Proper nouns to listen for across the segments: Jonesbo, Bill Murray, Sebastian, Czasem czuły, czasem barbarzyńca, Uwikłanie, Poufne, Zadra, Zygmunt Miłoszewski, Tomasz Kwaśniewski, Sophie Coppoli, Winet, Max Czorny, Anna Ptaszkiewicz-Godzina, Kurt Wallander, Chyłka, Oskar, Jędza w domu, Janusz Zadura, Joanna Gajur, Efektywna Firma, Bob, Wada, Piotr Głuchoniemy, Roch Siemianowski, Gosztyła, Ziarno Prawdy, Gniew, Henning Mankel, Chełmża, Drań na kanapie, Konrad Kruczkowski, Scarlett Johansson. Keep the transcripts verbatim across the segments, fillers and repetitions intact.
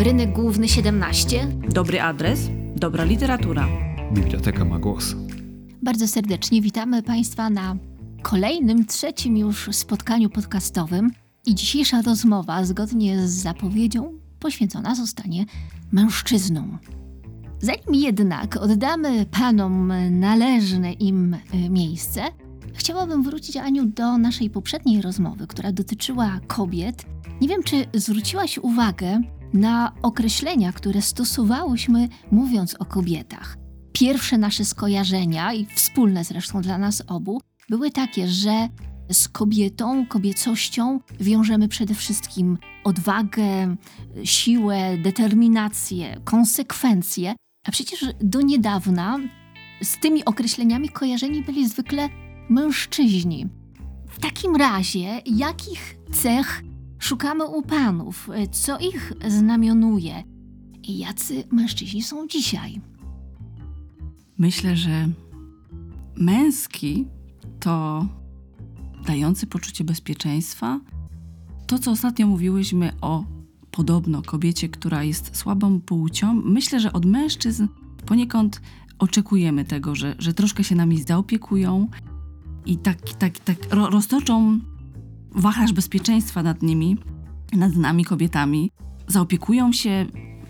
Rynek Główny siedemnaście. Dobry adres, dobra literatura. Biblioteka ma głos. Bardzo serdecznie witamy Państwa na kolejnym, trzecim już spotkaniu podcastowym. I dzisiejsza rozmowa, zgodnie z zapowiedzią, poświęcona zostanie mężczyznom. Zanim jednak oddamy Panom należne im miejsce, chciałabym wrócić, Aniu, do naszej poprzedniej rozmowy, która dotyczyła kobiet. Nie wiem, czy zwróciłaś uwagę na określenia, które stosowałyśmy, mówiąc o kobietach. Pierwsze nasze skojarzenia, i wspólne zresztą dla nas obu, były takie, że z kobietą, kobiecością wiążemy przede wszystkim odwagę, siłę, determinację, konsekwencje. A przecież do niedawna z tymi określeniami kojarzeni byli zwykle mężczyźni. W takim razie, jakich cech szukamy u panów? Co ich znamionuje? I jacy mężczyźni są dzisiaj? Myślę, że męski to dający poczucie bezpieczeństwa. To, co ostatnio mówiłyśmy o podobno kobiecie, która jest słabą płcią, myślę, że od mężczyzn poniekąd oczekujemy tego, że, że troszkę się nami zaopiekują i tak, tak, tak roztoczą wachlarz bezpieczeństwa nad nimi, nad nami kobietami. Zaopiekują się,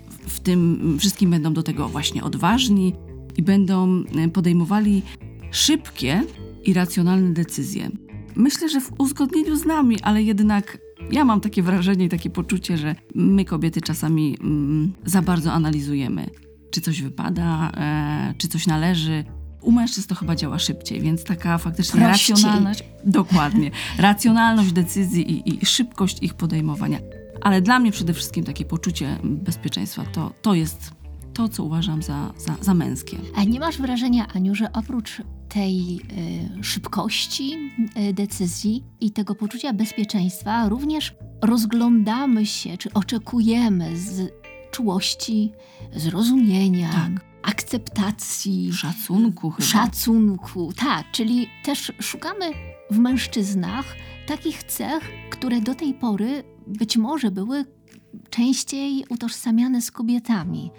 w tym wszystkim będą do tego właśnie odważni i będą podejmowali szybkie i racjonalne decyzje. Myślę, że w uzgodnieniu z nami, ale jednak ja mam takie wrażenie i takie poczucie, że my kobiety czasami mm, za bardzo analizujemy, czy coś wypada, e, czy coś należy. U mężczyzn to chyba działa szybciej, więc taka faktycznie Prościej. racjonalność, dokładnie, racjonalność decyzji i, i szybkość ich podejmowania. Ale dla mnie przede wszystkim takie poczucie bezpieczeństwa to, to jest to, co uważam za, za, za męskie. A nie masz wrażenia, Aniu, że oprócz tej y, szybkości y, decyzji i tego poczucia bezpieczeństwa również rozglądamy się, czy oczekujemy z czułości, zrozumienia, tak, akceptacji, szacunku chyba. Szacunku, tak. Czyli też szukamy w mężczyznach takich cech, które do tej pory być może były częściej utożsamiane z kobietami.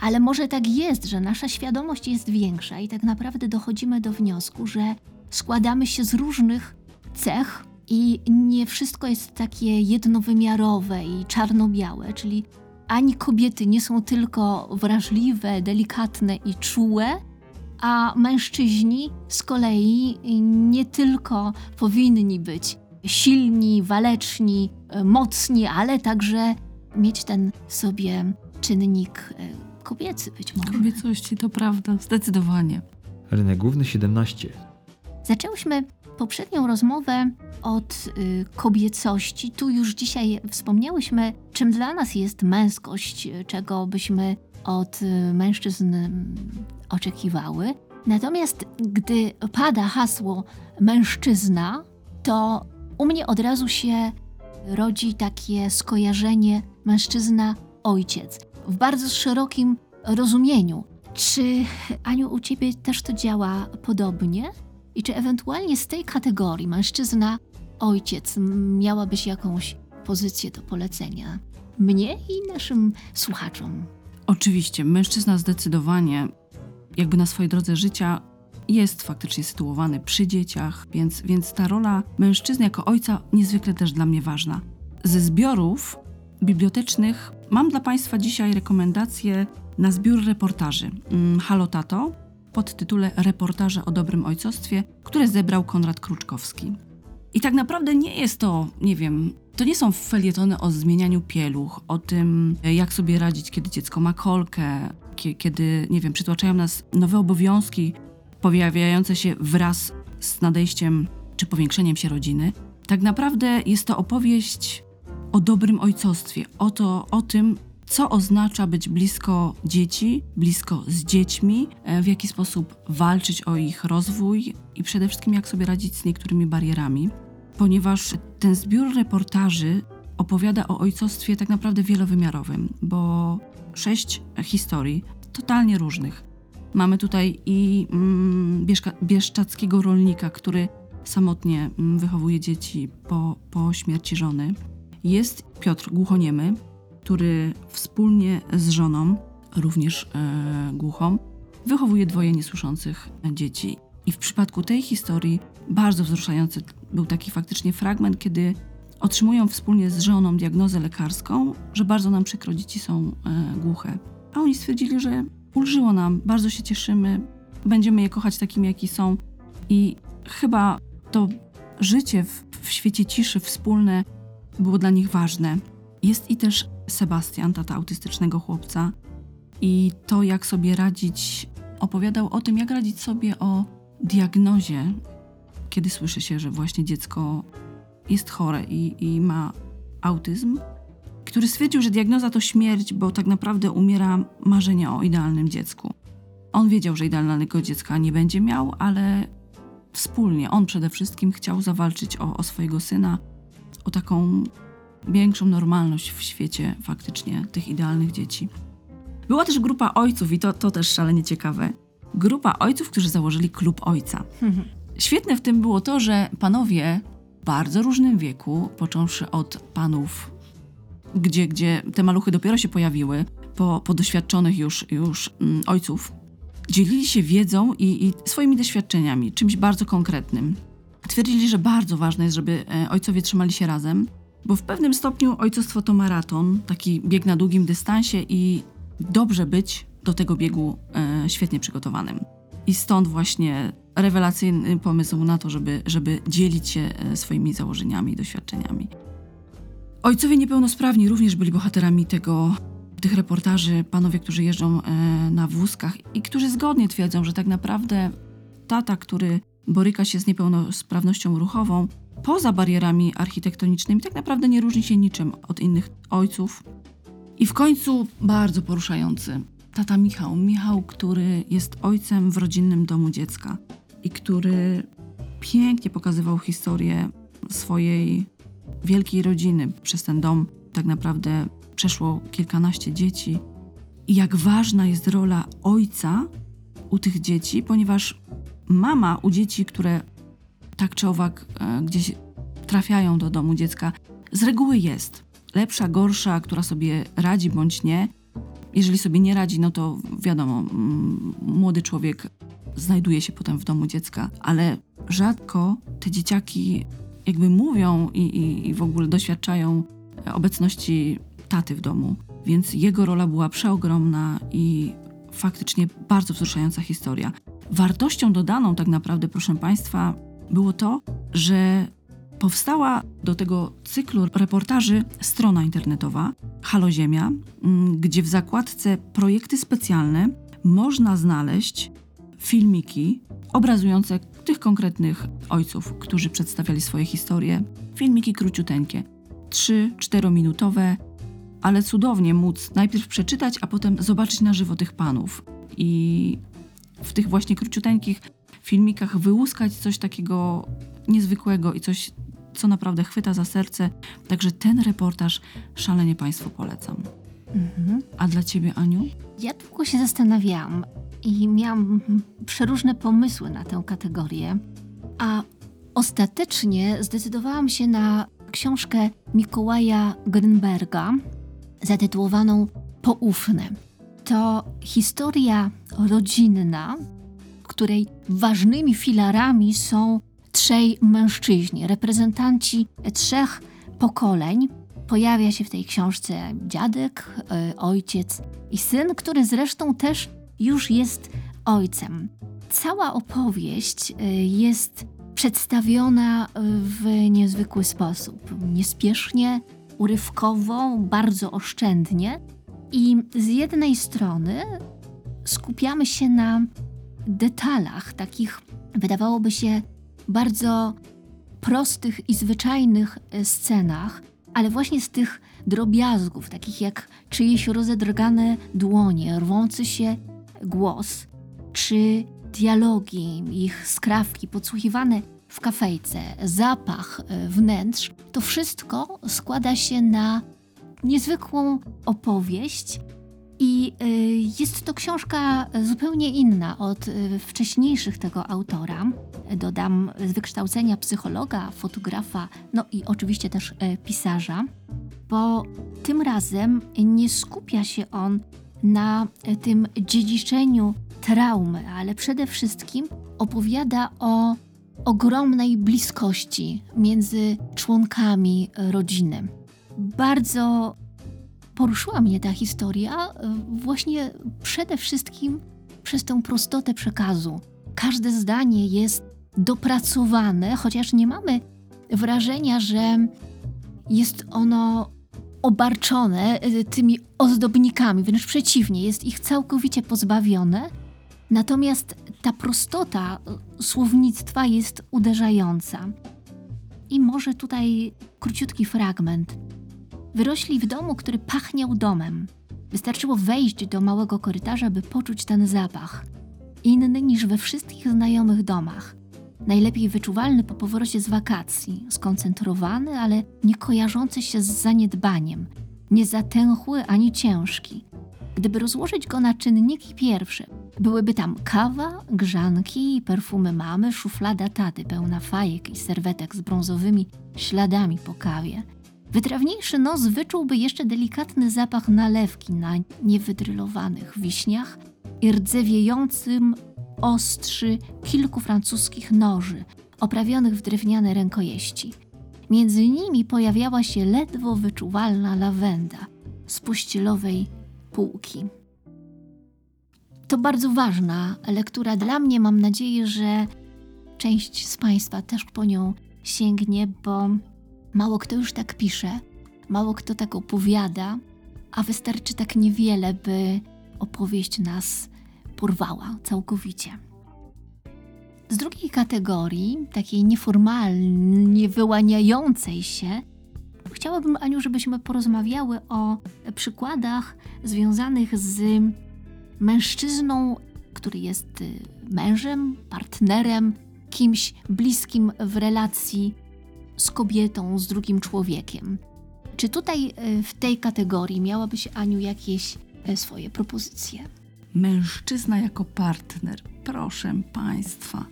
Ale może tak jest, że nasza świadomość jest większa i tak naprawdę dochodzimy do wniosku, że składamy się z różnych cech i nie wszystko jest takie jednowymiarowe i czarno-białe, czyli ani kobiety nie są tylko wrażliwe, delikatne i czułe, a mężczyźni z kolei nie tylko powinni być silni, waleczni, mocni, ale także mieć ten sobie czynnik kobiecy być może. Kobiecości, to prawda, zdecydowanie. Rynek Główny siedemnaście. Zaczęłyśmy poprzednią rozmowę od y, kobiecości. Tu już dzisiaj wspomniałyśmy, czym dla nas jest męskość, czego byśmy od y, mężczyzn y, oczekiwały. Natomiast gdy pada hasło mężczyzna, to u mnie od razu się rodzi takie skojarzenie mężczyzna-ojciec. W bardzo szerokim rozumieniu. Czy, Aniu, u Ciebie też to działa podobnie? I czy ewentualnie z tej kategorii mężczyzna, ojciec, miałabyś jakąś pozycję do polecenia mnie i naszym słuchaczom? Oczywiście, mężczyzna zdecydowanie jakby na swojej drodze życia jest faktycznie sytuowany przy dzieciach, więc, więc ta rola mężczyzny jako ojca niezwykle też dla mnie ważna. Ze zbiorów bibliotecznych mam dla Państwa dzisiaj rekomendację na zbiór reportaży Halo Tato pod tytule Reportaże o dobrym ojcostwie, które zebrał Konrad Kruczkowski. I tak naprawdę nie jest to, nie wiem, to nie są felietony o zmienianiu pieluch, o tym, jak sobie radzić, kiedy dziecko ma kolkę, kiedy, nie wiem, przytłaczają nas nowe obowiązki pojawiające się wraz z nadejściem czy powiększeniem się rodziny. Tak naprawdę jest to opowieść o dobrym ojcostwie, o, to, o tym, co oznacza być blisko dzieci, blisko z dziećmi, w jaki sposób walczyć o ich rozwój i przede wszystkim jak sobie radzić z niektórymi barierami, ponieważ ten zbiór reportaży opowiada o ojcostwie tak naprawdę wielowymiarowym, bo sześć historii totalnie różnych. Mamy tutaj i mm, bieszczackiego rolnika, który samotnie wychowuje dzieci po, po śmierci żony. Jest Piotr Głuchoniemy, który wspólnie z żoną, również e, głuchą, wychowuje dwoje niesłyszących dzieci. I w przypadku tej historii bardzo wzruszający był taki faktycznie fragment, kiedy otrzymują wspólnie z żoną diagnozę lekarską, że bardzo nam przykro, dzieci są e, głuche. A oni stwierdzili, że ulżyło nam, bardzo się cieszymy, będziemy je kochać takimi, jaki są. I chyba to życie w, w świecie ciszy wspólne było dla nich ważne. Jest i też Sebastian, tata autystycznego chłopca, i to, jak sobie radzić, opowiadał o tym, jak radzić sobie o diagnozie, kiedy słyszy się, że właśnie dziecko jest chore i, i ma autyzm, który stwierdził, że diagnoza to śmierć, bo tak naprawdę umiera marzenia o idealnym dziecku. On wiedział, że idealnego dziecka nie będzie miał, ale wspólnie on przede wszystkim chciał zawalczyć o, o swojego syna, o taką większą normalność w świecie faktycznie tych idealnych dzieci. Była też grupa ojców, i to, to też szalenie ciekawe, grupa ojców, którzy założyli klub ojca. Mhm. Świetne w tym było to, że panowie w bardzo różnym wieku, począwszy od panów, gdzie, gdzie te maluchy dopiero się pojawiły, po, po doświadczonych już, już mm, ojców, dzielili się wiedzą i, i swoimi doświadczeniami, czymś bardzo konkretnym. Twierdzili, że bardzo ważne jest, żeby e, ojcowie trzymali się razem, bo w pewnym stopniu ojcostwo to maraton, taki bieg na długim dystansie i dobrze być do tego biegu e, świetnie przygotowanym. I stąd właśnie rewelacyjny pomysł na to, żeby, żeby dzielić się e, swoimi założeniami i doświadczeniami. Ojcowie niepełnosprawni również byli bohaterami tego, tych reportaży, panowie, którzy jeżdżą e, na wózkach i którzy zgodnie twierdzą, że tak naprawdę tata, który boryka się z niepełnosprawnością ruchową, poza barierami architektonicznymi, tak naprawdę nie różni się niczym od innych ojców. I w końcu bardzo poruszający tata Michał. Michał, który jest ojcem w rodzinnym domu dziecka i który pięknie pokazywał historię swojej wielkiej rodziny. Przez ten dom tak naprawdę przeszło kilkanaście dzieci. I jak ważna jest rola ojca u tych dzieci, ponieważ mama u dzieci, które tak czy owak e, gdzieś trafiają do domu dziecka, z reguły jest lepsza, gorsza, która sobie radzi bądź nie. Jeżeli sobie nie radzi, no to wiadomo, m- młody człowiek znajduje się potem w domu dziecka, ale rzadko te dzieciaki jakby mówią i, i, i w ogóle doświadczają obecności taty w domu, więc jego rola była przeogromna i faktycznie bardzo wzruszająca historia. Wartością dodaną tak naprawdę, proszę Państwa, było to, że powstała do tego cyklu reportaży strona internetowa Halo Ziemia, gdzie w zakładce projekty specjalne można znaleźć filmiki obrazujące tych konkretnych ojców, którzy przedstawiali swoje historie. Filmiki króciuteńkie, trzy-czterominutowe, ale cudownie móc najpierw przeczytać, a potem zobaczyć na żywo tych panów. I w tych właśnie króciuteńkich filmikach wyłuskać coś takiego niezwykłego i coś, co naprawdę chwyta za serce. Także ten reportaż szalenie Państwu polecam. Mhm. A dla Ciebie, Aniu? Ja długo się zastanawiałam i miałam przeróżne pomysły na tę kategorię, a ostatecznie zdecydowałam się na książkę Mikołaja Grinberga zatytułowaną Poufne. To historia rodzinna, w której ważnymi filarami są trzej mężczyźni, reprezentanci trzech pokoleń. Pojawia się w tej książce dziadek, ojciec i syn, który zresztą też już jest ojcem. Cała opowieść jest przedstawiona w niezwykły sposób. Niespiesznie, urywkowo, bardzo oszczędnie. I z jednej strony skupiamy się na detalach, takich wydawałoby się bardzo prostych i zwyczajnych scenach, ale właśnie z tych drobiazgów, takich jak czyjeś rozedrgane dłonie, rwący się głos, czy dialogi, ich skrawki podsłuchiwane w kafejce, zapach wnętrz, to wszystko składa się na niezwykłą opowieść, I jest to książka zupełnie inna od wcześniejszych tego autora. Dodam, z wykształcenia psychologa, fotografa, no i oczywiście też pisarza, bo tym razem nie skupia się on na tym dziedziczeniu traumy, ale przede wszystkim opowiada o ogromnej bliskości między członkami rodziny. Bardzo poruszyła mnie ta historia właśnie przede wszystkim przez tę prostotę przekazu. Każde zdanie jest dopracowane, chociaż nie mamy wrażenia, że jest ono obarczone tymi ozdobnikami, wręcz przeciwnie, jest ich całkowicie pozbawione. Natomiast ta prostota słownictwa jest uderzająca. I może tutaj króciutki fragment. Wyrośli w domu, który pachniał domem. Wystarczyło wejść do małego korytarza, by poczuć ten zapach. Inny niż we wszystkich znajomych domach. Najlepiej wyczuwalny po powrocie z wakacji. Skoncentrowany, ale nie kojarzący się z zaniedbaniem. Nie zatęchły ani ciężki. Gdyby rozłożyć go na czynniki pierwsze, byłyby tam kawa, grzanki i perfumy mamy, szuflada taty pełna fajek i serwetek z brązowymi śladami po kawie. Wytrawniejszy nos wyczułby jeszcze delikatny zapach nalewki na niewydrylowanych wiśniach i rdzewiejącym ostrzy kilku francuskich noży, oprawionych w drewniane rękojeści. Między nimi pojawiała się ledwo wyczuwalna lawenda z pościelowej półki. To bardzo ważna lektura dla mnie. Mam nadzieję, że część z Państwa też po nią sięgnie, bo mało kto już tak pisze, mało kto tak opowiada, a wystarczy tak niewiele, by opowieść nas porwała całkowicie. Z drugiej kategorii, takiej nieformalnie wyłaniającej się, chciałabym, Aniu, żebyśmy porozmawiały o przykładach związanych z mężczyzną, który jest mężem, partnerem, kimś bliskim w relacji z kobietą, z drugim człowiekiem. Czy tutaj w tej kategorii miałabyś, Aniu, jakieś swoje propozycje? Mężczyzna jako partner. Proszę Państwa.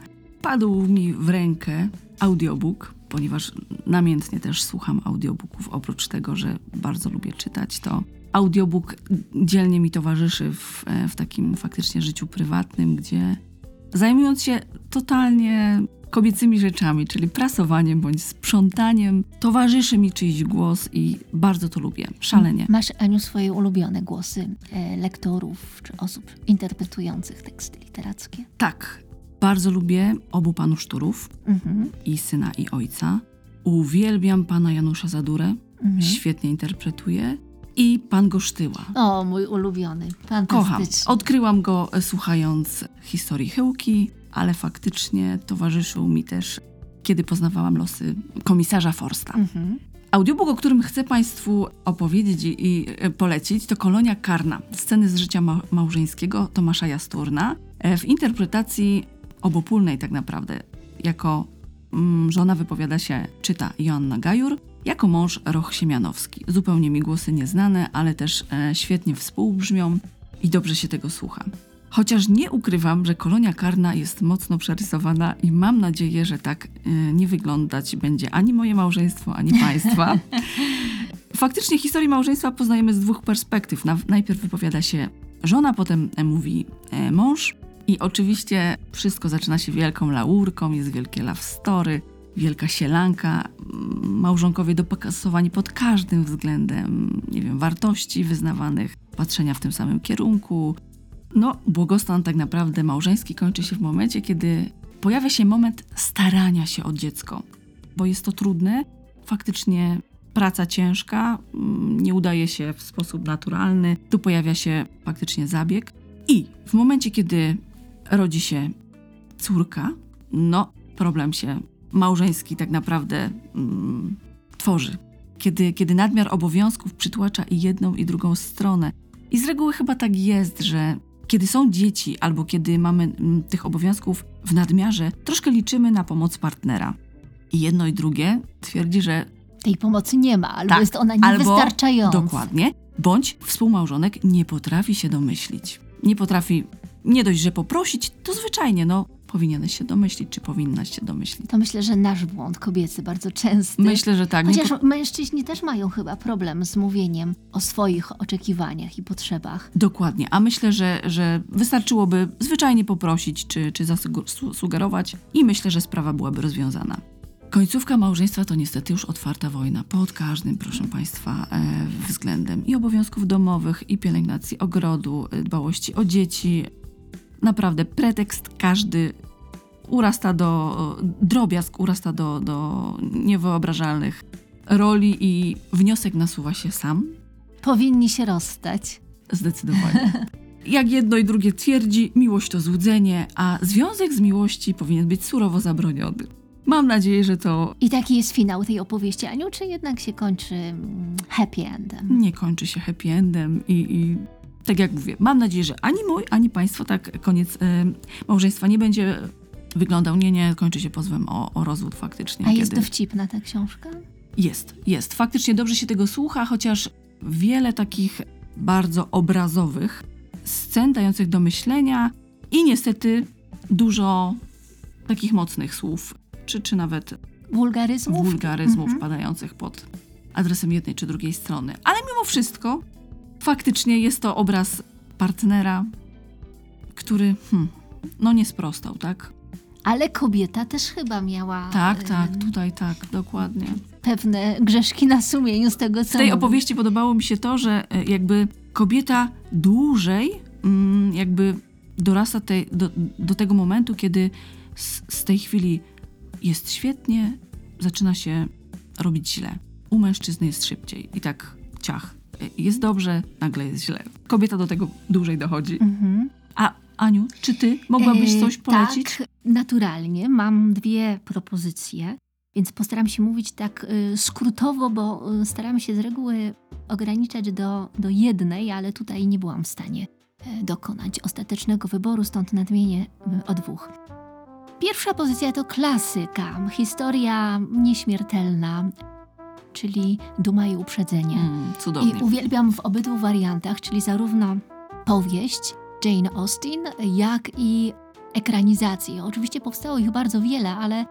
Padł mi w rękę audiobook, ponieważ namiętnie też słucham audiobooków. Oprócz tego, że bardzo lubię czytać, to audiobook dzielnie mi towarzyszy w, w takim faktycznie życiu prywatnym, gdzie zajmując się totalnie kobiecymi rzeczami, czyli prasowaniem bądź sprzątaniem, towarzyszy mi czyjś głos i bardzo to lubię, szalenie. Masz, Aniu, swoje ulubione głosy e, lektorów czy osób interpretujących teksty literackie? Tak, bardzo lubię obu panów Szturów, mhm. i syna, i ojca. Uwielbiam pana Janusza Zadurę, mhm. świetnie interpretuje. I pan Gosztyła. O, mój ulubiony, fantastyczny. Kocham. Odkryłam go słuchając historii Chyłki, ale faktycznie towarzyszył mi też, kiedy poznawałam losy komisarza Forsta. Mm-hmm. Audiobook, o którym chcę Państwu opowiedzieć i polecić, to Kolonia Karna. Sceny z życia ma- małżeńskiego Tomasza Jasturna w interpretacji obopólnej tak naprawdę. Jako mm, żona wypowiada się, czyta Joanna Gajur, jako mąż Roch Siemianowski. Zupełnie mi głosy nieznane, ale też e, świetnie współbrzmią i dobrze się tego słucha. Chociaż nie ukrywam, że Kolonia Karna jest mocno przerysowana i mam nadzieję, że tak e, nie wyglądać będzie ani moje małżeństwo, ani Państwa. Faktycznie historię małżeństwa poznajemy z dwóch perspektyw. Na, najpierw wypowiada się żona, potem e, mówi e, mąż i oczywiście wszystko zaczyna się wielką laurką, jest wielkie love story, wielka sielanka, małżonkowie dopasowani pod każdym względem, nie wiem, wartości wyznawanych, patrzenia w tym samym kierunku. No, błogostan tak naprawdę małżeński kończy się w momencie, kiedy pojawia się moment starania się o dziecko, bo jest to trudne, faktycznie praca ciężka, nie udaje się w sposób naturalny, tu pojawia się faktycznie zabieg i w momencie, kiedy rodzi się córka, no, problem się małżeński tak naprawdę mm, tworzy. Kiedy, kiedy nadmiar obowiązków przytłacza i jedną, i drugą stronę. I z reguły chyba tak jest, że kiedy są dzieci albo kiedy mamy mm, tych obowiązków w nadmiarze, troszkę liczymy na pomoc partnera. I jedno i drugie twierdzi, że tej pomocy nie ma, albo tak, jest ona niewystarczająca. Albo, dokładnie. Bądź współmałżonek nie potrafi się domyślić. Nie potrafi nie dość, że poprosić, to zwyczajnie, no, powinieneś się domyślić, czy powinnaś się domyślić. To myślę, że nasz błąd kobiecy bardzo częsty. Myślę, że tak. Chociaż po... mężczyźni też mają chyba problem z mówieniem o swoich oczekiwaniach i potrzebach. Dokładnie, a myślę, że, że wystarczyłoby zwyczajnie poprosić, czy, czy zasugerować i myślę, że sprawa byłaby rozwiązana. Końcówka małżeństwa to niestety już otwarta wojna. Pod każdym, proszę Państwa, e, względem i obowiązków domowych, i pielęgnacji ogrodu, dbałości o dzieci. Naprawdę pretekst każdy urasta do, drobiazg urasta do, do niewyobrażalnych roli i wniosek nasuwa się sam. Powinni się rozstać. Zdecydowanie. Jak jedno i drugie twierdzi, miłość to złudzenie, a związek z miłości powinien być surowo zabroniony. Mam nadzieję, że to... I taki jest finał tej opowieści, Aniu, czy jednak się kończy happy endem? Nie kończy się happy endem i... i... Tak jak mówię, mam nadzieję, że ani mój, ani Państwo tak koniec y, małżeństwa nie będzie wyglądał. Nie, nie, kończy się pozwem o, o rozwód faktycznie. A kiedy... jest dowcipna ta książka? Jest, jest. Faktycznie dobrze się tego słucha, chociaż wiele takich bardzo obrazowych scen dających do myślenia i niestety dużo takich mocnych słów, czy, czy nawet wulgaryzmów, wulgaryzmów mhm. padających pod adresem jednej czy drugiej strony. Ale mimo wszystko... Faktycznie jest to obraz partnera, który hmm, no nie sprostał, tak? Ale kobieta też chyba miała... Tak, tak, tutaj tak, dokładnie. Pewne grzeszki na sumieniu z tego, co... W tej opowieści podobało mi się to, że jakby kobieta dłużej jakby dorasta tej, do, do tego momentu, kiedy z, z tej chwili jest świetnie, zaczyna się robić źle. U mężczyzny jest szybciej i tak ciach. Jest dobrze, nagle jest źle. Kobieta do tego dłużej dochodzi. Mm-hmm. A Aniu, czy ty mogłabyś coś e, polecić? Tak, naturalnie. Mam dwie propozycje, więc postaram się mówić tak y, skrótowo, bo y, staramy się z reguły ograniczać do, do jednej, ale tutaj nie byłam w stanie y, dokonać ostatecznego wyboru, stąd nadmienię y, o dwóch. Pierwsza pozycja to klasyka, historia nieśmiertelna, czyli Duma i uprzedzenie. Mm, cudownie. I uwielbiam w obydwu wariantach, czyli zarówno powieść Jane Austen, jak i ekranizację. Oczywiście powstało ich bardzo wiele, ale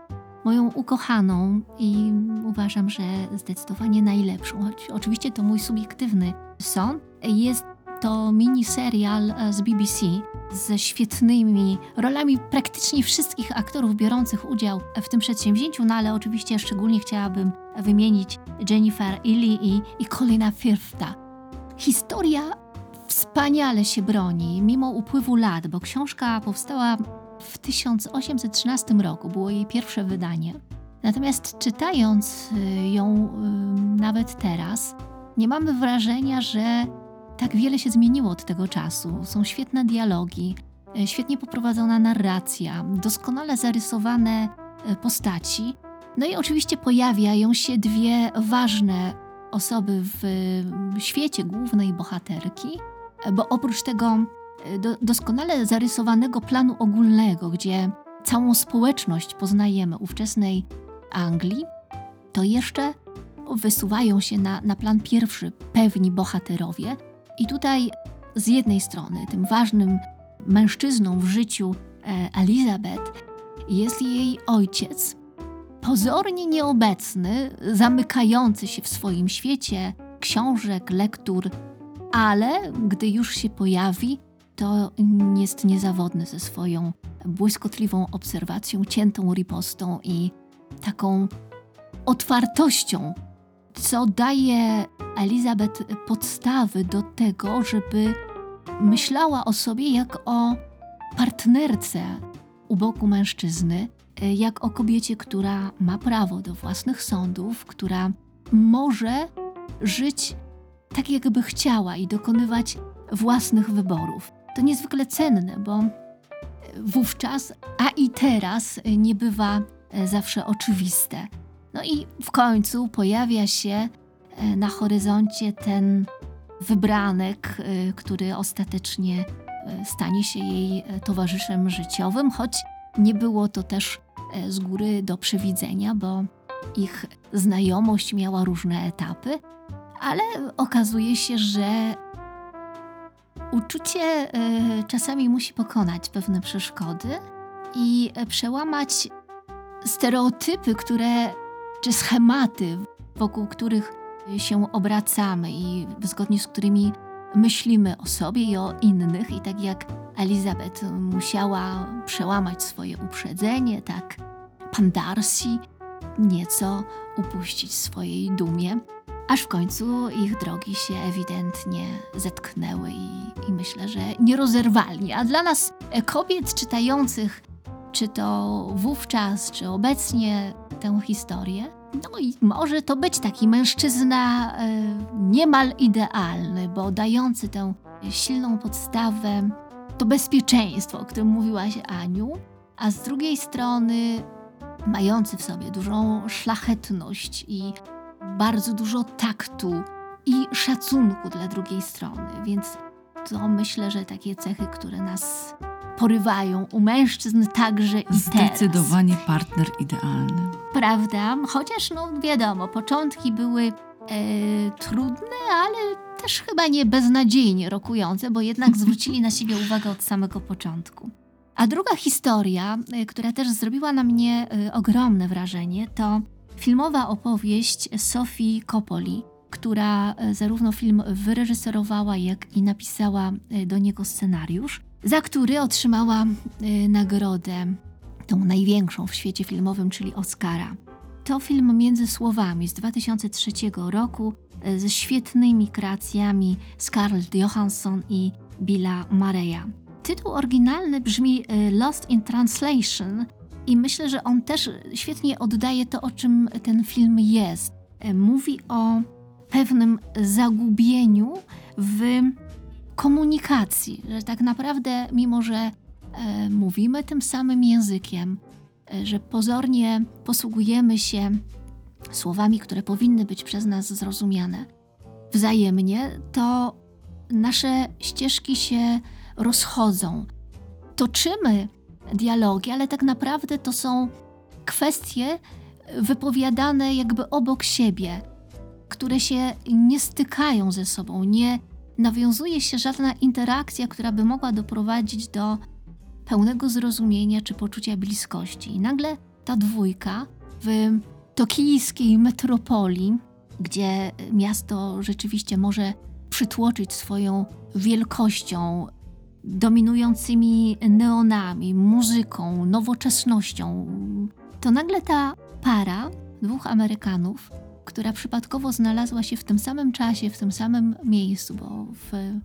moją ukochaną i uważam, że zdecydowanie najlepszą, choć oczywiście to mój subiektywny sąd, jest to miniserial z B B C ze świetnymi rolami praktycznie wszystkich aktorów biorących udział w tym przedsięwzięciu, no ale oczywiście szczególnie chciałabym wymienić Jennifer Ely i, i Colina Firtha. Historia wspaniale się broni, mimo upływu lat, bo książka powstała w tysiąc osiemset trzynastym roku, było jej pierwsze wydanie. Natomiast czytając ją nawet teraz, nie mamy wrażenia, że tak wiele się zmieniło od tego czasu. Są świetne dialogi, świetnie poprowadzona narracja, doskonale zarysowane postaci. No i oczywiście pojawiają się dwie ważne osoby w świecie głównej bohaterki, bo oprócz tego do, doskonale zarysowanego planu ogólnego, gdzie całą społeczność poznajemy ówczesnej Anglii, to jeszcze wysuwają się na, na plan pierwszy pewni bohaterowie. I tutaj z jednej strony tym ważnym mężczyzną w życiu Elizabeth jest jej ojciec, pozornie nieobecny, zamykający się w swoim świecie książek, lektur, ale gdy już się pojawi, to jest niezawodny ze swoją błyskotliwą obserwacją, ciętą ripostą i taką otwartością, co daje Elizabeth podstawy do tego, żeby myślała o sobie jak o partnerce u boku mężczyzny, jak o kobiecie, która ma prawo do własnych sądów, która może żyć tak, jakby chciała i dokonywać własnych wyborów. To niezwykle cenne, bo wówczas, a i teraz, nie bywa zawsze oczywiste. No i w końcu pojawia się na horyzoncie ten wybranek, który ostatecznie stanie się jej towarzyszem życiowym, choć nie było to też z góry do przewidzenia, bo ich znajomość miała różne etapy, ale okazuje się, że uczucie czasami musi pokonać pewne przeszkody i przełamać stereotypy, które, czy schematy, wokół których się obracamy i zgodnie z którymi myślimy o sobie i o innych. I tak jak Elizabeth musiała przełamać swoje uprzedzenie, tak pan Darcy nieco upuścić swojej dumie, aż w końcu ich drogi się ewidentnie zetknęły i, i myślę, że nierozerwalnie. A dla nas kobiet czytających, czy to wówczas, czy obecnie tę historię, no i może to być taki mężczyzna y, niemal idealny, bo dający tę silną podstawę, to bezpieczeństwo, o którym mówiłaś, Aniu, a z drugiej strony mający w sobie dużą szlachetność i bardzo dużo taktu i szacunku dla drugiej strony. Więc to myślę, że takie cechy, które nas porywają u mężczyzn także i teraz. Zdecydowanie partner idealny. Prawda? Chociaż no wiadomo, początki były e, trudne, ale też chyba nie beznadziejnie rokujące, bo jednak zwrócili na siebie uwagę od samego początku. A druga historia, e, która też zrobiła na mnie e, ogromne wrażenie, to filmowa opowieść Sophie Coppoli, która zarówno film wyreżyserowała, jak i napisała do niego scenariusz, za który otrzymała nagrodę, tą największą w świecie filmowym, czyli Oscara. To film Między Słowami z dwa tysiące trzeciego roku ze świetnymi kreacjami Scarlett Johansson i Billa Murraya. Tytuł oryginalny brzmi Lost in Translation, i myślę, że on też świetnie oddaje to, o czym ten film jest. Mówi o pewnym zagubieniu w komunikacji, że tak naprawdę mimo, że e, mówimy tym samym językiem, e, że pozornie posługujemy się słowami, które powinny być przez nas zrozumiane wzajemnie, to nasze ścieżki się rozchodzą. Toczymy dialogi, ale tak naprawdę to są kwestie wypowiadane jakby obok siebie, które się nie stykają ze sobą, nie nawiązuje się żadna interakcja, która by mogła doprowadzić do pełnego zrozumienia czy poczucia bliskości. I nagle ta dwójka w tokijskiej metropolii, gdzie miasto rzeczywiście może przytłoczyć swoją wielkością, dominującymi neonami, muzyką, nowoczesnością, to nagle ta para dwóch Amerykanów, która przypadkowo znalazła się w tym samym czasie, w tym samym miejscu, bo w y,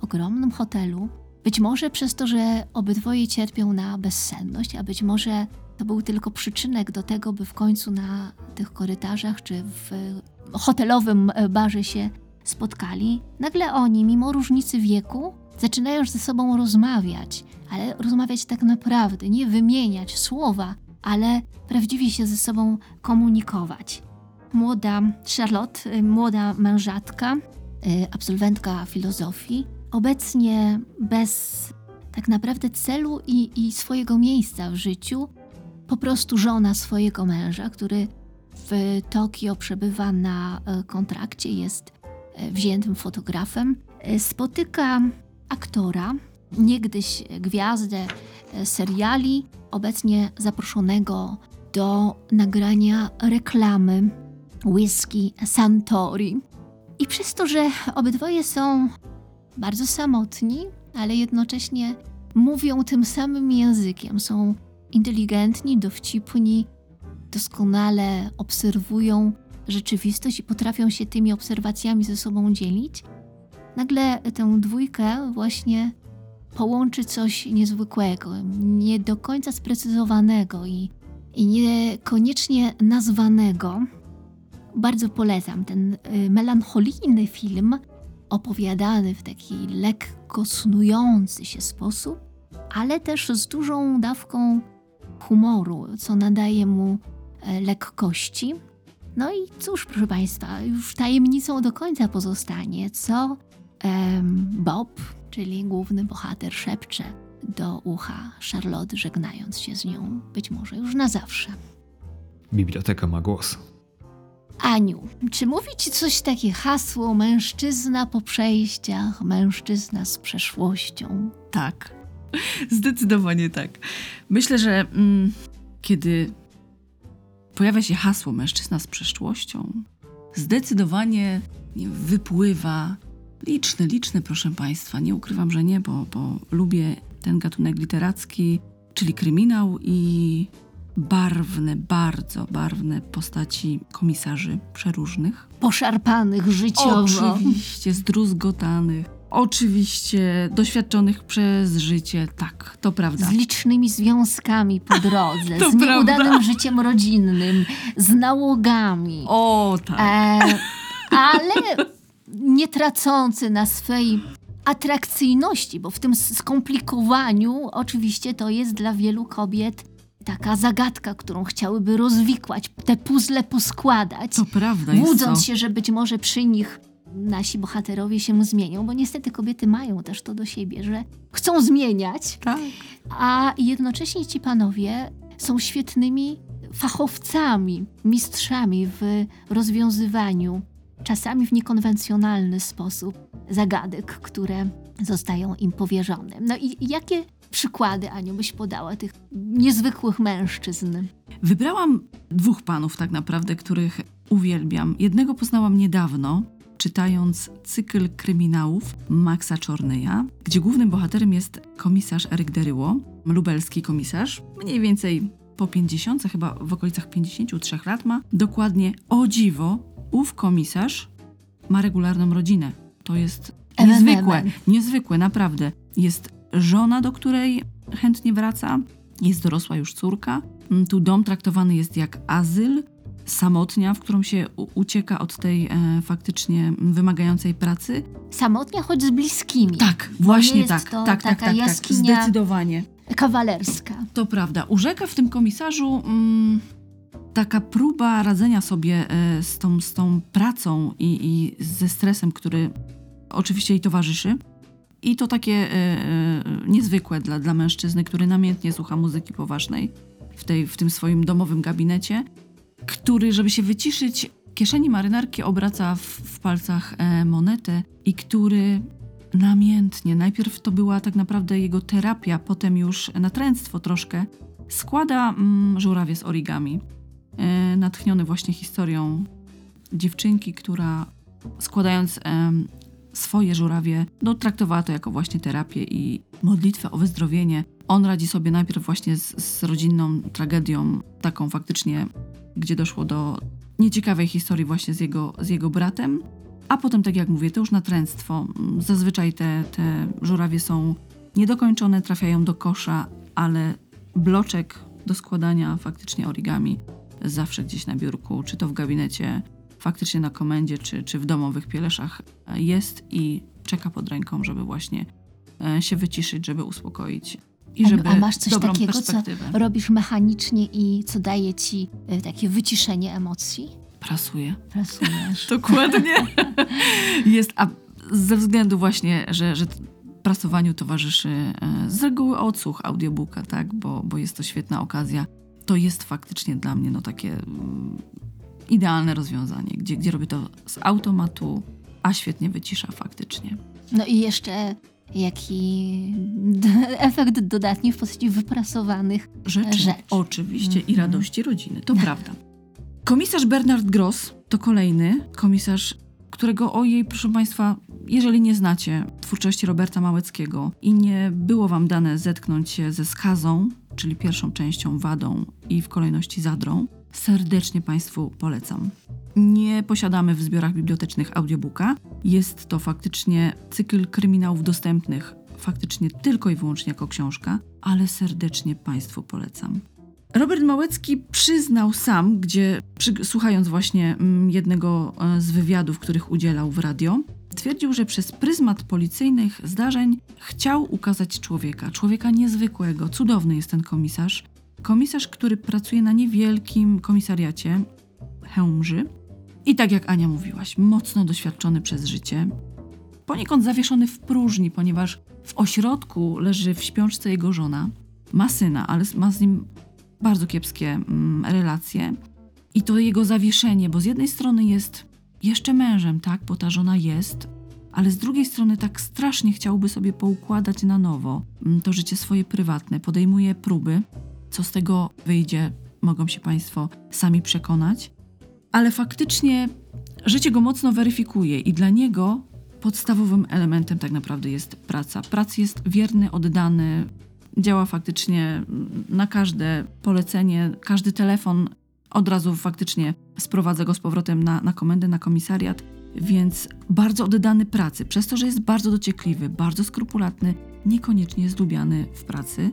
ogromnym hotelu, być może przez to, że obydwoje cierpią na bezsenność, a być może to był tylko przyczynek do tego, by w końcu na tych korytarzach czy w y, hotelowym barze się spotkali, nagle oni, mimo różnicy wieku, zaczynają ze sobą rozmawiać, ale rozmawiać tak naprawdę, nie wymieniać słowa, ale prawdziwie się ze sobą komunikować. Młoda Charlotte, młoda mężatka, absolwentka filozofii, obecnie bez tak naprawdę celu i, i swojego miejsca w życiu, po prostu żona swojego męża, który w Tokio przebywa na kontrakcie, jest wziętym fotografem, spotyka aktora, niegdyś gwiazdę seriali, obecnie zaproszonego do nagrania reklamy whisky Santori. I przez to, że obydwoje są bardzo samotni, ale jednocześnie mówią tym samym językiem, są inteligentni, dowcipni, doskonale obserwują rzeczywistość i potrafią się tymi obserwacjami ze sobą dzielić, nagle tę dwójkę właśnie połączy coś niezwykłego, nie do końca sprecyzowanego i, i niekoniecznie nazwanego. Bardzo polecam ten y, melancholijny film, opowiadany w taki lekko snujący się sposób, ale też z dużą dawką humoru, co nadaje mu y, lekkości. No i cóż, proszę Państwa, już tajemnicą do końca pozostanie, co Bob, czyli główny bohater, szepcze do ucha Charlotte, żegnając się z nią, być może już na zawsze. Biblioteka ma głos. Aniu, czy mówi ci coś takie hasło mężczyzna po przejściach, mężczyzna z przeszłością? Tak, zdecydowanie tak. Myślę, że mm, kiedy pojawia się hasło mężczyzna z przeszłością, zdecydowanie wypływa liczne, liczne, proszę Państwa. Nie ukrywam, że nie, bo, bo lubię ten gatunek literacki, czyli kryminał i barwne, bardzo barwne postaci komisarzy przeróżnych. Poszarpanych życiowo. Oczywiście, zdruzgotanych. Oczywiście doświadczonych przez życie. Tak, to prawda. Z licznymi związkami po drodze. To z nieudanym prawda. Życiem rodzinnym. Z nałogami. O, tak. E, ale nie tracący na swej atrakcyjności, bo w tym skomplikowaniu oczywiście to jest dla wielu kobiet taka zagadka, którą chciałyby rozwikłać, te puzzle poskładać. To prawda jest. Łudząc to się, że być może przy nich nasi bohaterowie się zmienią, bo niestety kobiety mają też to do siebie, że chcą zmieniać, tak. A jednocześnie ci panowie są świetnymi fachowcami, mistrzami w rozwiązywaniu, czasami w niekonwencjonalny sposób, zagadek, które zostają im powierzone. No i jakie przykłady, Aniu, byś podała tych niezwykłych mężczyzn? Wybrałam dwóch panów tak naprawdę, których uwielbiam. Jednego poznałam niedawno, czytając cykl kryminałów Maxa Czornyja, gdzie głównym bohaterem jest komisarz Eryk Deryło, lubelski komisarz, mniej więcej po pięćdziesiątce, chyba w okolicach pięćdziesięciu trzech lat ma. Dokładnie, o dziwo, ów komisarz ma regularną rodzinę. To jest niezwykłe, niezwykłe, naprawdę. Jest żona, do której chętnie wraca, jest dorosła już córka. Tu dom traktowany jest jak azyl, samotnia, w którą się u- ucieka od tej e, faktycznie wymagającej pracy. Samotnia, choć z bliskimi. Tak, bo właśnie tak. To tak, taka tak, jaskinia tak, zdecydowanie. Kawalerska. To prawda. Urzeka w tym komisarzu mm, taka próba radzenia sobie e, z, tą, z tą pracą i, i ze stresem, który oczywiście jej towarzyszy. I to takie e, e, niezwykłe dla, dla mężczyzny, który namiętnie słucha muzyki poważnej w, tej, w tym swoim domowym gabinecie, który, żeby się wyciszyć, kieszeni marynarki obraca w, w palcach e, monetę i który namiętnie, najpierw to była tak naprawdę jego terapia, potem już natręctwo troszkę, składa mm, żurawie z origami, e, natchniony właśnie historią dziewczynki, która składając e, swoje żurawie, no, traktowała to jako właśnie terapię i modlitwę o wyzdrowienie. On radzi sobie najpierw właśnie z, z rodzinną tragedią, taką faktycznie, gdzie doszło do nieciekawej historii właśnie z jego, z jego bratem, a potem, tak jak mówię, to już natręctwo. Zazwyczaj te, te żurawie są niedokończone, trafiają do kosza, ale bloczek do składania faktycznie origami zawsze gdzieś na biurku, czy to w gabinecie, faktycznie na komendzie, czy, czy w domowych pieleszach jest i czeka pod ręką, żeby właśnie się wyciszyć, żeby uspokoić. I żeby a masz coś takiego, co robisz mechanicznie i co daje ci y, takie wyciszenie emocji? Prasuję. Prasujesz. Dokładnie. Jest, a ze względu właśnie, że, że prasowaniu towarzyszy y, z reguły odsłuch audiobooka, tak? Bo, bo jest to świetna okazja. To jest faktycznie dla mnie no, takie y, idealne rozwiązanie, gdzie, gdzie robię to z automatu, a świetnie wycisza faktycznie. No i jeszcze jaki d- efekt dodatni w postaci wyprasowanych rzeczy. Rzecz. Oczywiście mm-hmm. i radości rodziny, to prawda. Komisarz Bernard Gross to kolejny komisarz, którego ojej, proszę Państwa, jeżeli nie znacie twórczości Roberta Małeckiego i nie było Wam dane zetknąć się ze Skazą, czyli pierwszą częścią, Wadą i w kolejności Zadrą, serdecznie Państwu polecam. Nie posiadamy w zbiorach bibliotecznych audiobooka. Jest to faktycznie cykl kryminałów dostępnych faktycznie tylko i wyłącznie jako książka, ale serdecznie Państwu polecam. Robert Małecki przyznał sam, gdzie przy, słuchając właśnie m, jednego z wywiadów, których udzielał w radio, twierdził, że przez pryzmat policyjnych zdarzeń chciał ukazać człowieka, człowieka niezwykłego. Cudowny jest ten komisarz. Komisarz, który pracuje na niewielkim komisariacie Chełmży i tak jak Ania mówiłaś, mocno doświadczony przez życie, poniekąd zawieszony w próżni, ponieważ w ośrodku leży w śpiączce jego żona, ma syna, ale ma z nim bardzo kiepskie mm, relacje. I to jego zawieszenie, bo z jednej strony jest jeszcze mężem, tak, bo ta żona jest, ale z drugiej strony tak strasznie chciałby sobie poukładać na nowo to życie swoje prywatne. Podejmuje próby. Co z tego wyjdzie, mogą się Państwo sami przekonać. Ale faktycznie życie go mocno weryfikuje i dla niego podstawowym elementem tak naprawdę jest praca. Pracy jest wierny, oddany, działa faktycznie na każde polecenie, każdy telefon od razu faktycznie sprowadza go z powrotem na, na komendę, na komisariat, więc bardzo oddany pracy, przez to, że jest bardzo dociekliwy, bardzo skrupulatny, niekoniecznie jest lubiany w pracy,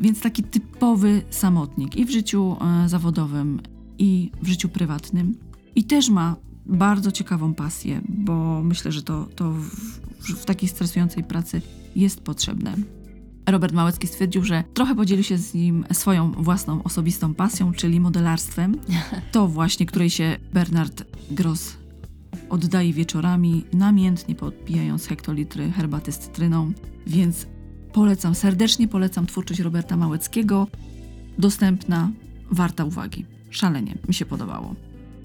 więc taki typowy samotnik i w życiu e, zawodowym, i w życiu prywatnym. I też ma bardzo ciekawą pasję, bo myślę, że to, to w, w takiej stresującej pracy jest potrzebne. Robert Małecki stwierdził, że trochę podzielił się z nim swoją własną osobistą pasją, czyli modelarstwem. To właśnie, której się Bernard Gross oddaje wieczorami, namiętnie podpijając hektolitry herbaty z cytryną. Więc polecam, serdecznie polecam twórczość Roberta Małeckiego. Dostępna, warta uwagi. Szalenie, mi się podobało.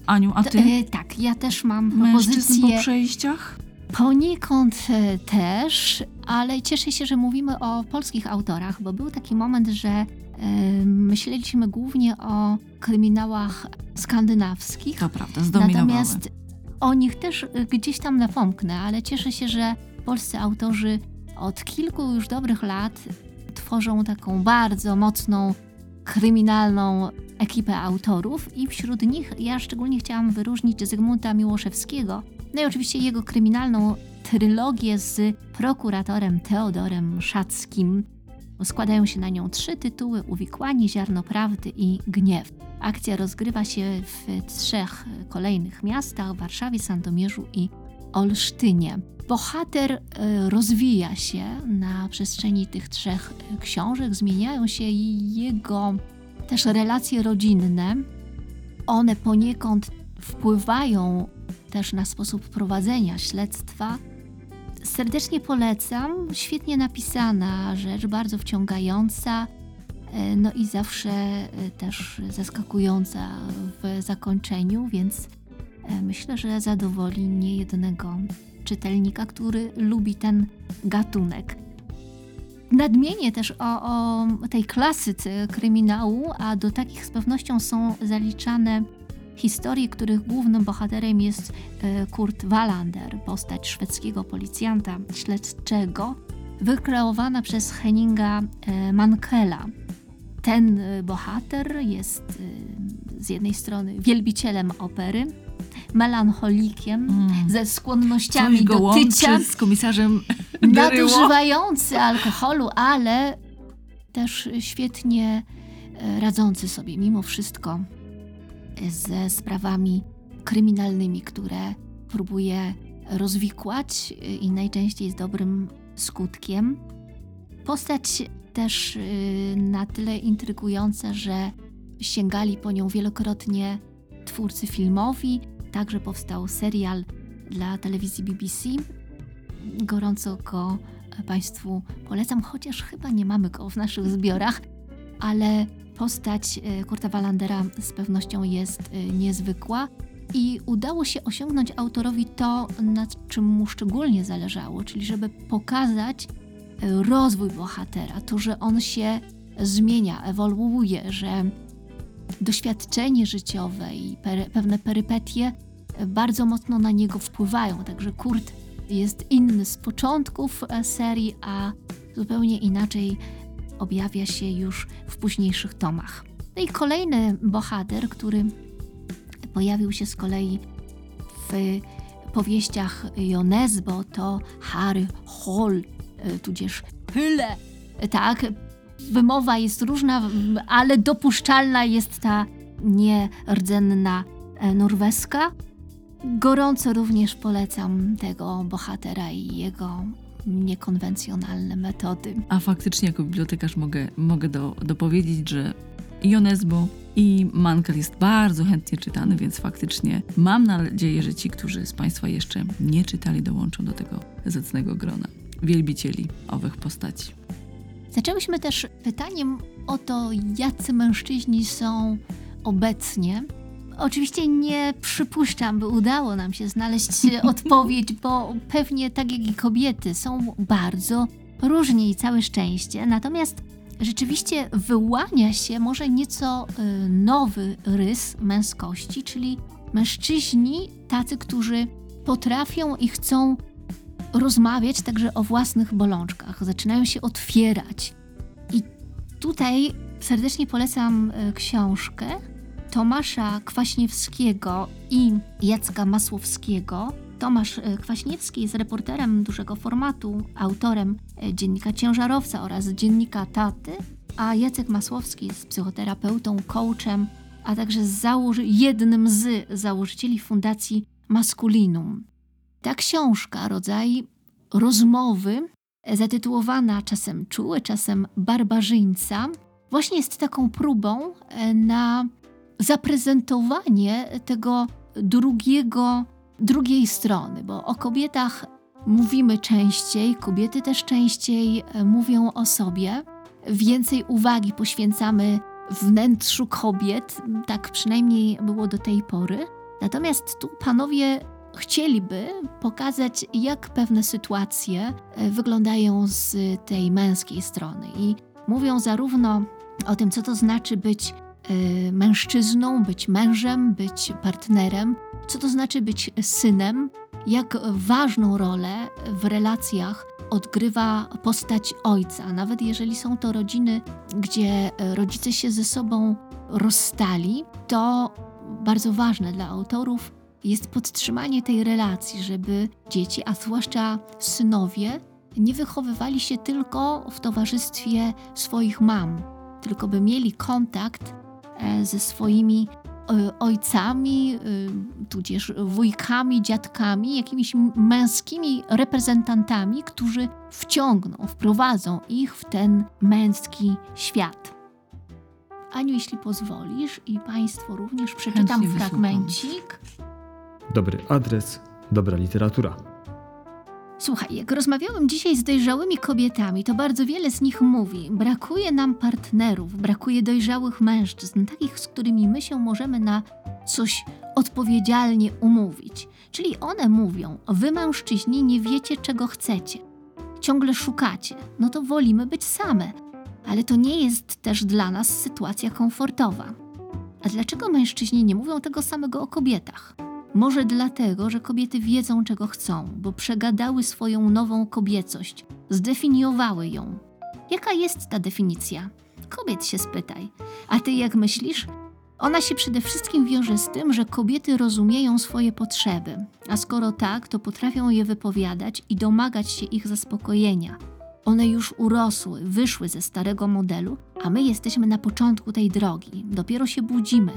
Aniu, a ty? To, e, tak, ja też mam propozycję. Mężczyzn po przejściach? Poniekąd e, też, ale cieszę się, że mówimy o polskich autorach, bo był taki moment, że e, myśleliśmy głównie o kryminałach skandynawskich. To prawda, zdominowały. Natomiast o nich też gdzieś tam napomknę, ale cieszę się, że polscy autorzy od kilku już dobrych lat tworzą taką bardzo mocną, kryminalną ekipę autorów i wśród nich ja szczególnie chciałam wyróżnić Zygmunta Miłoszewskiego, no i oczywiście jego kryminalną trylogię z prokuratorem Teodorem Szackim. Składają się na nią trzy tytuły: Uwikłanie, Ziarno Prawdy i Gniew. Akcja rozgrywa się w trzech kolejnych miastach: Warszawie, Sandomierzu i Olsztynie. Bohater rozwija się na przestrzeni tych trzech książek, zmieniają się jego też relacje rodzinne. One poniekąd wpływają też na sposób prowadzenia śledztwa. Serdecznie polecam, świetnie napisana rzecz, bardzo wciągająca, no i zawsze też zaskakująca w zakończeniu, więc myślę, że zadowoli niejednego czytelnika, który lubi ten gatunek. Nadmienię też o, o tej klasyce kryminału, a do takich z pewnością są zaliczane historie, których głównym bohaterem jest Kurt Wallander, postać szwedzkiego policjanta śledczego, wykreowana przez Henninga Mankela. Ten bohater jest z jednej strony wielbicielem opery, melancholikiem, mm. ze skłonnościami do tycia, z komisarzem nadużywający alkoholu, ale też świetnie radzący sobie mimo wszystko ze sprawami kryminalnymi, które próbuje rozwikłać i najczęściej z dobrym skutkiem. Postać też na tyle intrygująca, że sięgali po nią wielokrotnie twórcy filmowi. Także powstał serial dla telewizji B B C. Gorąco go Państwu polecam, chociaż chyba nie mamy go w naszych zbiorach, ale postać Kurta Wallandera z pewnością jest niezwykła i udało się osiągnąć autorowi to, nad czym mu szczególnie zależało, czyli żeby pokazać rozwój bohatera, to, że on się zmienia, ewoluuje, że doświadczenie życiowe i per, pewne perypetie bardzo mocno na niego wpływają. Także Kurt jest inny z początków serii, a zupełnie inaczej objawia się już w późniejszych tomach. No i kolejny bohater, który pojawił się z kolei w powieściach Jonesbo, to Harry Hole, tudzież Hyle, tak? Wymowa jest różna, ale dopuszczalna jest ta nierdzenna norweska. Gorąco również polecam tego bohatera i jego niekonwencjonalne metody. A faktycznie jako bibliotekarz mogę, mogę do, dopowiedzieć, że i Jonesbo, i Mankel jest bardzo chętnie czytany, więc faktycznie mam nadzieję, że ci, którzy z Państwa jeszcze nie czytali, dołączą do tego zacnego grona wielbicieli owych postaci. Zaczęłyśmy też pytaniem o to, jacy mężczyźni są obecnie Oczywiście nie przypuszczam, by udało nam się znaleźć odpowiedź, bo pewnie tak jak i kobiety są bardzo różni i całe szczęście. Natomiast rzeczywiście wyłania się może nieco nowy rys męskości, czyli mężczyźni tacy, którzy potrafią i chcą rozmawiać także o własnych bolączkach, zaczynają się otwierać. I tutaj serdecznie polecam książkę Tomasza Kwaśniewskiego i Jacka Masłowskiego. Tomasz Kwaśniewski jest reporterem dużego formatu, autorem dziennika Ciężarowca oraz dziennika Taty, a Jacek Masłowski jest psychoterapeutą, coachem, a także założy- jednym z założycieli Fundacji Maskulinum. Ta książka, rodzaj rozmowy, zatytułowana czasem Czuły, czasem Barbarzyńca, właśnie jest taką próbą na zaprezentowanie tego drugiego, drugiej strony, bo o kobietach mówimy częściej, kobiety też częściej mówią o sobie, więcej uwagi poświęcamy wnętrzu kobiet, tak przynajmniej było do tej pory. Natomiast tu panowie chcieliby pokazać, jak pewne sytuacje wyglądają z tej męskiej strony i mówią zarówno o tym, co to znaczy być y, mężczyzną, być mężem, być partnerem, co to znaczy być synem, jak ważną rolę w relacjach odgrywa postać ojca, nawet jeżeli są to rodziny, gdzie rodzice się ze sobą rozstali, to bardzo ważne dla autorów jest podtrzymanie tej relacji, żeby dzieci, a zwłaszcza synowie, nie wychowywali się tylko w towarzystwie swoich mam, tylko by mieli kontakt ze swoimi ojcami, tudzież wujkami, dziadkami, jakimiś męskimi reprezentantami, którzy wciągną, wprowadzą ich w ten męski świat. Aniu, jeśli pozwolisz, i Państwu również przeczytam fragmencik. Dobry adres, dobra literatura. Słuchaj, jak rozmawiałem dzisiaj z dojrzałymi kobietami, to bardzo wiele z nich mówi: brakuje nam partnerów, brakuje dojrzałych mężczyzn, takich, z którymi my się możemy na coś odpowiedzialnie umówić. Czyli one mówią: wy mężczyźni nie wiecie, czego chcecie. Ciągle szukacie, no to wolimy być same. Ale to nie jest też dla nas sytuacja komfortowa. A dlaczego mężczyźni nie mówią tego samego o kobietach? Może dlatego, że kobiety wiedzą, czego chcą, bo przegadały swoją nową kobiecość, zdefiniowały ją. Jaka jest ta definicja? Kobiet się spytaj. A ty jak myślisz? Ona się przede wszystkim wiąże z tym, że kobiety rozumieją swoje potrzeby, a skoro tak, to potrafią je wypowiadać i domagać się ich zaspokojenia. One już urosły, wyszły ze starego modelu, a my jesteśmy na początku tej drogi, dopiero się budzimy,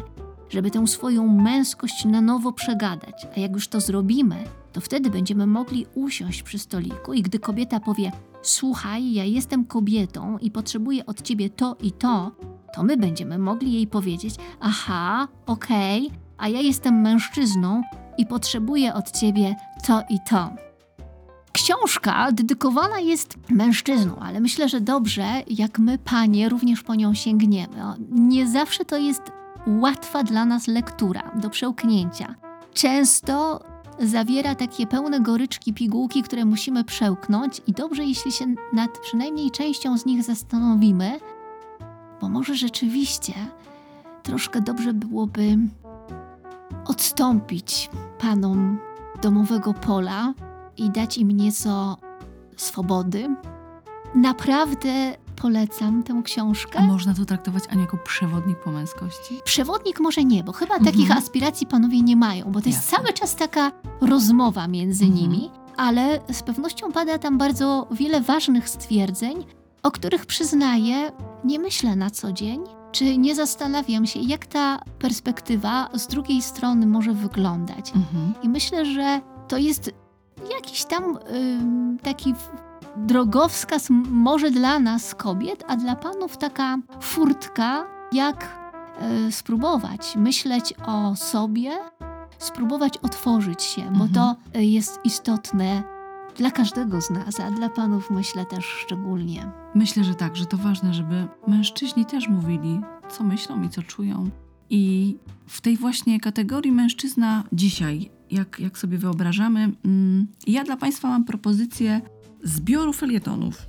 żeby tę swoją męskość na nowo przegadać, a jak już to zrobimy, to wtedy będziemy mogli usiąść przy stoliku i gdy kobieta powie: słuchaj, ja jestem kobietą i potrzebuję od ciebie to i to, to my będziemy mogli jej powiedzieć: aha, okej, okay, a ja jestem mężczyzną i potrzebuję od ciebie to i to. Książka dedykowana jest mężczyznom, ale myślę, że dobrze, jak my, panie, również po nią sięgniemy. Nie zawsze to jest łatwa dla nas lektura do przełknięcia. Często zawiera takie pełne goryczki pigułki, które musimy przełknąć i dobrze, jeśli się nad przynajmniej częścią z nich zastanowimy, bo może rzeczywiście troszkę dobrze byłoby odstąpić panom domowego pola i dać im nieco swobody. Naprawdę polecam tę książkę. A można to traktować, Aniu, jako przewodnik po męskości? Przewodnik może nie, bo chyba mhm. takich aspiracji panowie nie mają, bo to jest Jasne. cały czas taka rozmowa między mhm. nimi, ale z pewnością pada tam bardzo wiele ważnych stwierdzeń, o których, przyznaję, nie myślę na co dzień, czy nie zastanawiam się, jak ta perspektywa z drugiej strony może wyglądać. Mhm. I myślę, że to jest jakiś tam yy, taki drogowskaz może dla nas kobiet, a dla panów taka furtka, jak y, spróbować myśleć o sobie, spróbować otworzyć się, mhm. bo to y, jest istotne dla każdego z nas, a dla panów myślę też szczególnie. Myślę, że tak, że to ważne, żeby mężczyźni też mówili, co myślą i co czują, I w tej właśnie kategorii mężczyzna dzisiaj, jak, jak sobie wyobrażamy, mm, ja dla Państwa mam propozycję zbioru felietonów,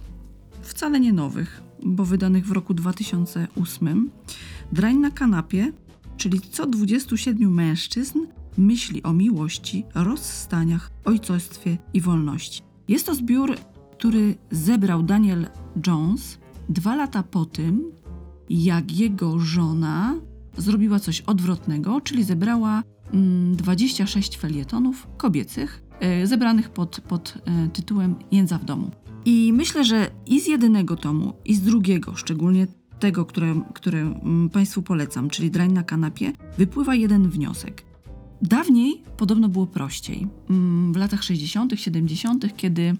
wcale nie nowych, bo wydanych w roku dwa tysiące ósmym. Drań na kanapie, czyli co dwudziestu siedmiu mężczyzn myśli o miłości, rozstaniach, ojcostwie i wolności. Jest to zbiór, który zebrał Daniel Jones dwa lata po tym, jak jego żona zrobiła coś odwrotnego, czyli zebrała mm, dwadzieścia sześć felietonów kobiecych, yy, zebranych pod, pod yy, tytułem Jędza w domu. I myślę, że i z jednego tomu, i z drugiego, szczególnie tego, które, które Państwu polecam, czyli Drań na kanapie, wypływa jeden wniosek. Dawniej podobno było prościej. W latach sześćdziesiątych, siedemdziesiątych, kiedy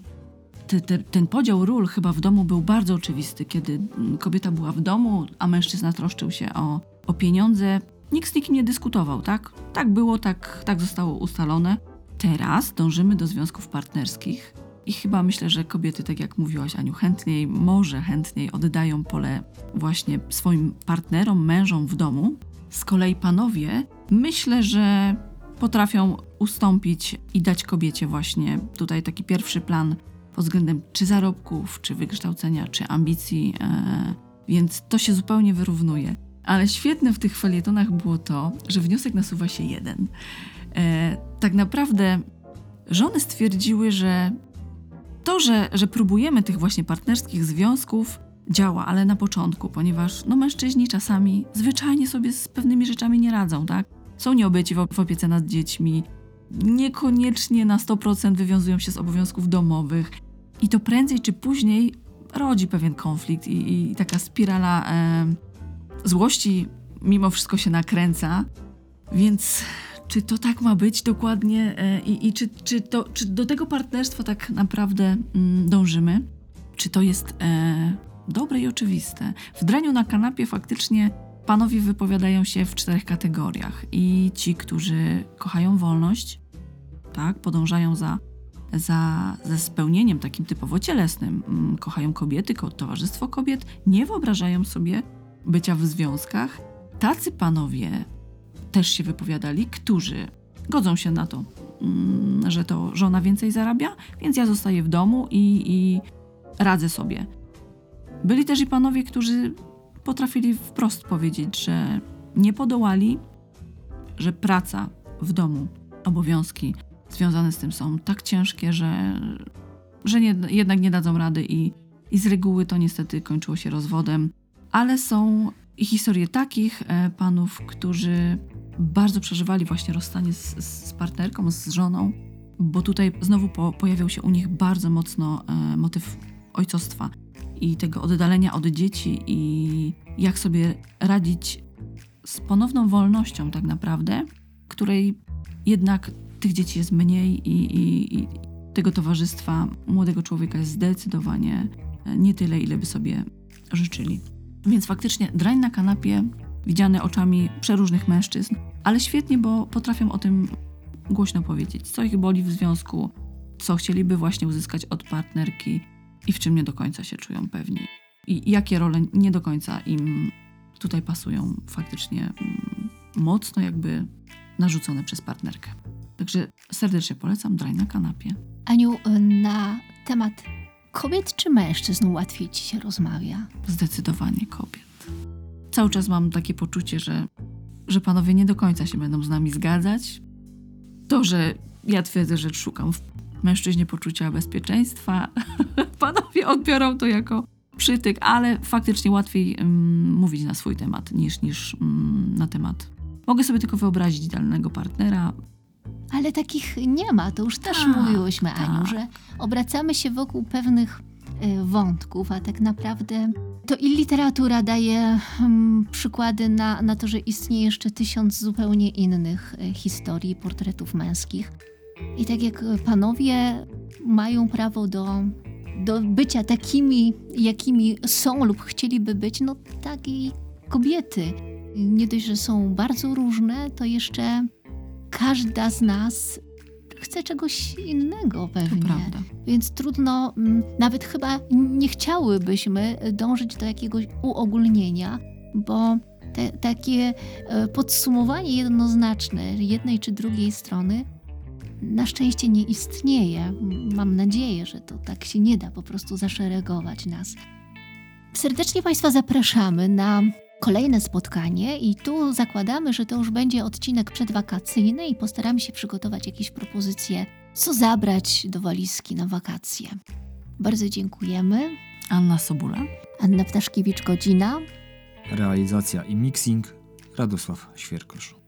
te, te, ten podział ról chyba w domu był bardzo oczywisty, kiedy kobieta była w domu, a mężczyzna troszczył się o, o pieniądze, nikt z nikim nie dyskutował, tak? Tak było, tak, tak zostało ustalone. Teraz dążymy do związków partnerskich i chyba myślę, że kobiety, tak jak mówiłaś, Aniu, chętniej, może chętniej oddają pole właśnie swoim partnerom, mężom w domu. Z kolei panowie, myślę, że potrafią ustąpić i dać kobiecie właśnie tutaj taki pierwszy plan pod względem czy zarobków, czy wykształcenia, czy ambicji, e, więc to się zupełnie wyrównuje. Ale świetne w tych felietonach było to, że wniosek nasuwa się jeden. E, tak naprawdę żony stwierdziły, że to, że, że próbujemy tych właśnie partnerskich związków, działa, ale na początku, ponieważ no, mężczyźni czasami zwyczajnie sobie z pewnymi rzeczami nie radzą, tak? Są nieobyci w opiece nad dziećmi, niekoniecznie na sto procent wywiązują się z obowiązków domowych i to prędzej czy później rodzi pewien konflikt i, i taka spirala e, złości mimo wszystko się nakręca, więc czy to tak ma być dokładnie e, i, i czy, czy, to, czy do tego partnerstwa tak naprawdę mm, dążymy? Czy to jest... E, dobre i oczywiste. W Draniu na kanapie faktycznie panowie wypowiadają się w czterech kategoriach. I ci, którzy kochają wolność, tak, podążają za, za, za spełnieniem takim typowo cielesnym. Kochają kobiety, ko- towarzystwo kobiet, nie wyobrażają sobie bycia w związkach. Tacy panowie też się wypowiadali, którzy godzą się na to, mm, że to żona więcej zarabia, więc ja zostaję w domu i, i radzę sobie. Byli też i panowie, którzy potrafili wprost powiedzieć, że nie podołali, że praca w domu, obowiązki związane z tym są tak ciężkie, że, że nie, jednak nie dadzą rady i, i z reguły to niestety kończyło się rozwodem. Ale są i historie takich panów, którzy bardzo przeżywali właśnie rozstanie z, z partnerką, z żoną, bo tutaj znowu po, pojawiał się u nich bardzo mocno e, motyw ojcostwa i tego oddalenia od dzieci i jak sobie radzić z ponowną wolnością tak naprawdę, której jednak tych dzieci jest mniej i, i, i tego towarzystwa młodego człowieka jest zdecydowanie nie tyle, ile by sobie życzyli. Więc faktycznie Drań na kanapie widziany oczami przeróżnych mężczyzn, ale świetnie, bo potrafią o tym głośno powiedzieć, co ich boli w związku, co chcieliby właśnie uzyskać od partnerki, i w czym nie do końca się czują pewni. I jakie role nie do końca im tutaj pasują faktycznie mocno jakby narzucone przez partnerkę. Także serdecznie polecam Drań na kanapie. Aniu, na temat kobiet czy mężczyzn łatwiej Ci się rozmawia? Zdecydowanie kobiet. Cały czas mam takie poczucie, że, że panowie nie do końca się będą z nami zgadzać. To, że ja twierdzę, że szukam w mężczyźnie poczucia bezpieczeństwa. Panowie odbiorą to jako przytyk, ale faktycznie łatwiej mm, mówić na swój temat niż, niż mm, na temat. Mogę sobie tylko wyobrazić idealnego partnera. Ale takich nie ma, to już też tak, mówiłyśmy, tak. Aniu, że obracamy się wokół pewnych y, wątków, a tak naprawdę to i literatura daje mm, przykłady na, na to, że istnieje jeszcze tysiąc zupełnie innych y, historii, portretów męskich. I tak jak panowie mają prawo do, do bycia takimi, jakimi są lub chcieliby być, no tak i kobiety. Nie dość, że są bardzo różne, to jeszcze każda z nas chce czegoś innego pewnie. To prawda. Więc trudno, nawet chyba nie chciałybyśmy dążyć do jakiegoś uogólnienia, bo te, takie podsumowanie jednoznaczne jednej czy drugiej strony na szczęście nie istnieje. Mam nadzieję, że to tak się nie da po prostu zaszeregować nas. Serdecznie Państwa zapraszamy na kolejne spotkanie i tu zakładamy, że to już będzie odcinek przedwakacyjny i postaramy się przygotować jakieś propozycje, co zabrać do walizki na wakacje. Bardzo dziękujemy. Anna Sobula. Anna Ptaszkiewicz-Godzina. Realizacja i mixing Radosław Świerkosz.